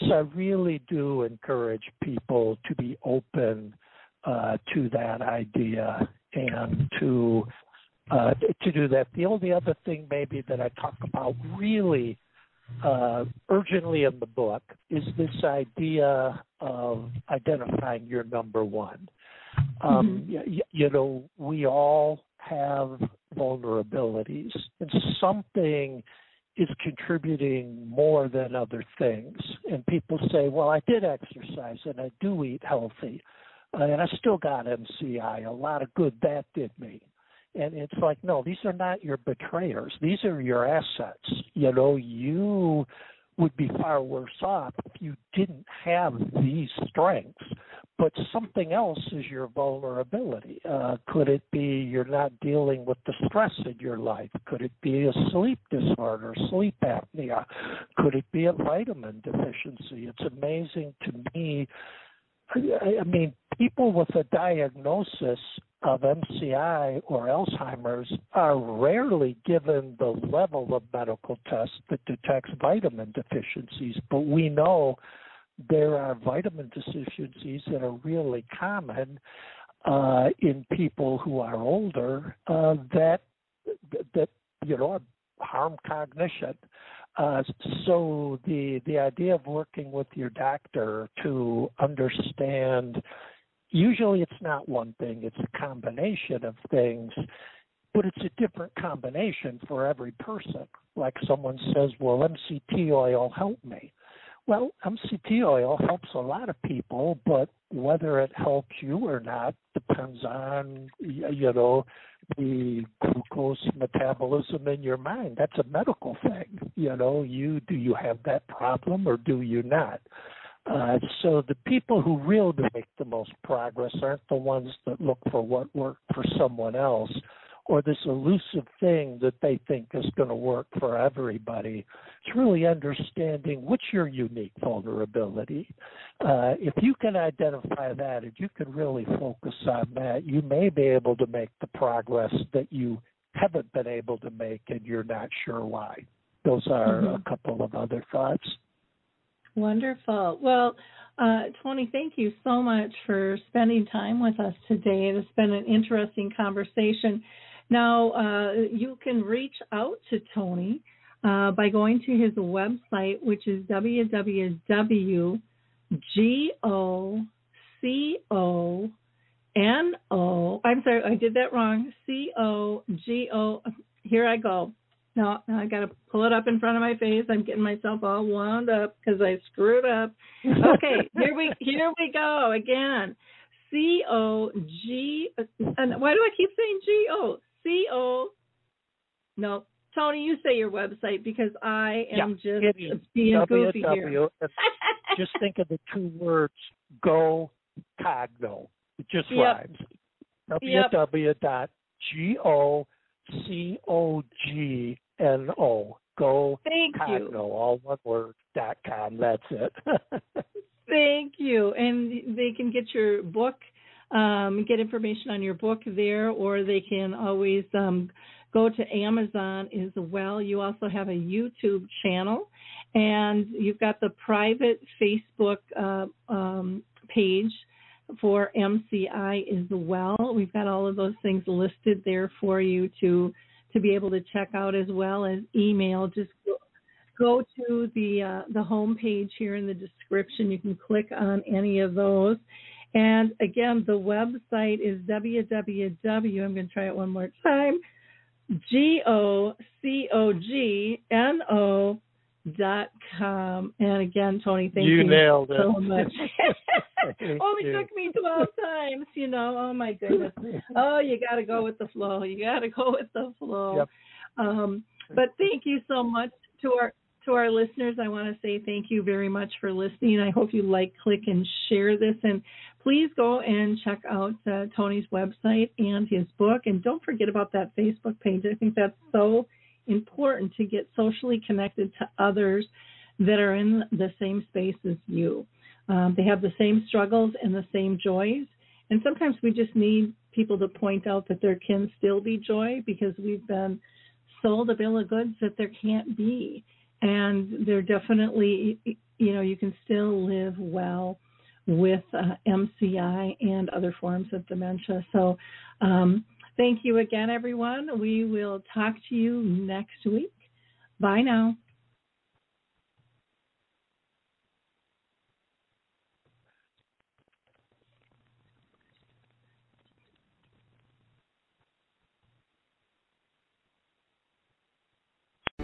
so I really do encourage people to be open Uh, to that idea and to uh, to do that. The only other thing maybe that I talk about really uh, urgently in the book is this idea of identifying your number one. Um, mm-hmm. you, you know, we all have vulnerabilities, and something is contributing more than other things. And people say, well, I did exercise and I do eat healthy, uh, and I still got M C I. A lot of good that did me. And it's like, no, these are not your betrayers. These are your assets. You know, you would be far worse off if you didn't have these strengths. But something else is your vulnerability. Uh, could it be you're not dealing with the stress in your life? Could it be a sleep disorder, sleep apnea? Could it be a vitamin deficiency? It's amazing to me. I, I mean, people with a diagnosis of M C I or Alzheimer's are rarely given the level of medical test that detects vitamin deficiencies, but we know there are vitamin deficiencies that are really common uh, in people who are older uh, that, that you know, harm cognition. Uh, so the the idea of working with your doctor to understand, usually it's not one thing, it's a combination of things, but it's a different combination for every person. Like someone says, well, M C T oil helped me. Well, M C T oil helps a lot of people, but whether it helps you or not depends on, you know, the glucose metabolism in your mind. That's a medical thing. You know, you do you have that problem or do you not? Uh, so the people who really make the most progress aren't the ones that look for what worked for someone else or this elusive thing that they think is going to work for everybody. It's really understanding what's your unique vulnerability. Uh, if you can identify that, if you can really focus on that, you may be able to make the progress that you haven't been able to make and you're not sure why. Those are mm-hmm. a couple of other thoughts. Wonderful. Well, uh, Tony, thank you so much for spending time with us today. It has been an interesting conversation. Now, uh, you can reach out to Tony uh, by going to his website, which is w w w dot g o c o n o. I'm sorry, I did that wrong. C O G O. Here I go. No, I got to pull it up in front of my face. I'm getting myself all wound up because I screwed up. Okay, here we here we go again. C O G. And why do I keep saying G O? C O. No, Tony, you say your website because I am yeah, just it, being w- goofy w- here. Just think of the two words Go Cogno. It just yep. rhymes. w w w dot g o c o g N O go Thank Cogno, you. All one word dot com. That's it. Thank you. And they can get your book, um, get information on your book there, or they can always um, go to Amazon as well. You also have a YouTube channel, and you've got the private Facebook uh, um, page for M C I as well. We've got all of those things listed there for you to. to be able to check out, as well as email. Just go to the uh, the home page here in the description. You can click on any of those. And again, the website is www. I'm going to try it one more time. G O C O G N O dot com. And again, Tony, thank you, you nailed it. So much. Only took me twelve times, you know. Oh, my goodness. Oh, you got to go with the flow. You got to go with the flow. Yep. Um, but thank you so much to our to our listeners. I want to say thank you very much for listening. I hope you like, click, and share this. And please go and check out uh, Tony's website and his book. And don't forget about that Facebook page. I think that's so important to get socially connected to others that are in the same space as you. Um, they have the same struggles and the same joys. And sometimes we just need people to point out that there can still be joy because we've been sold a bill of goods that there can't be. And there definitely, you know, you can still live well with uh, M C I and other forms of dementia. So um, thank you again, everyone. We will talk to you next week. Bye now.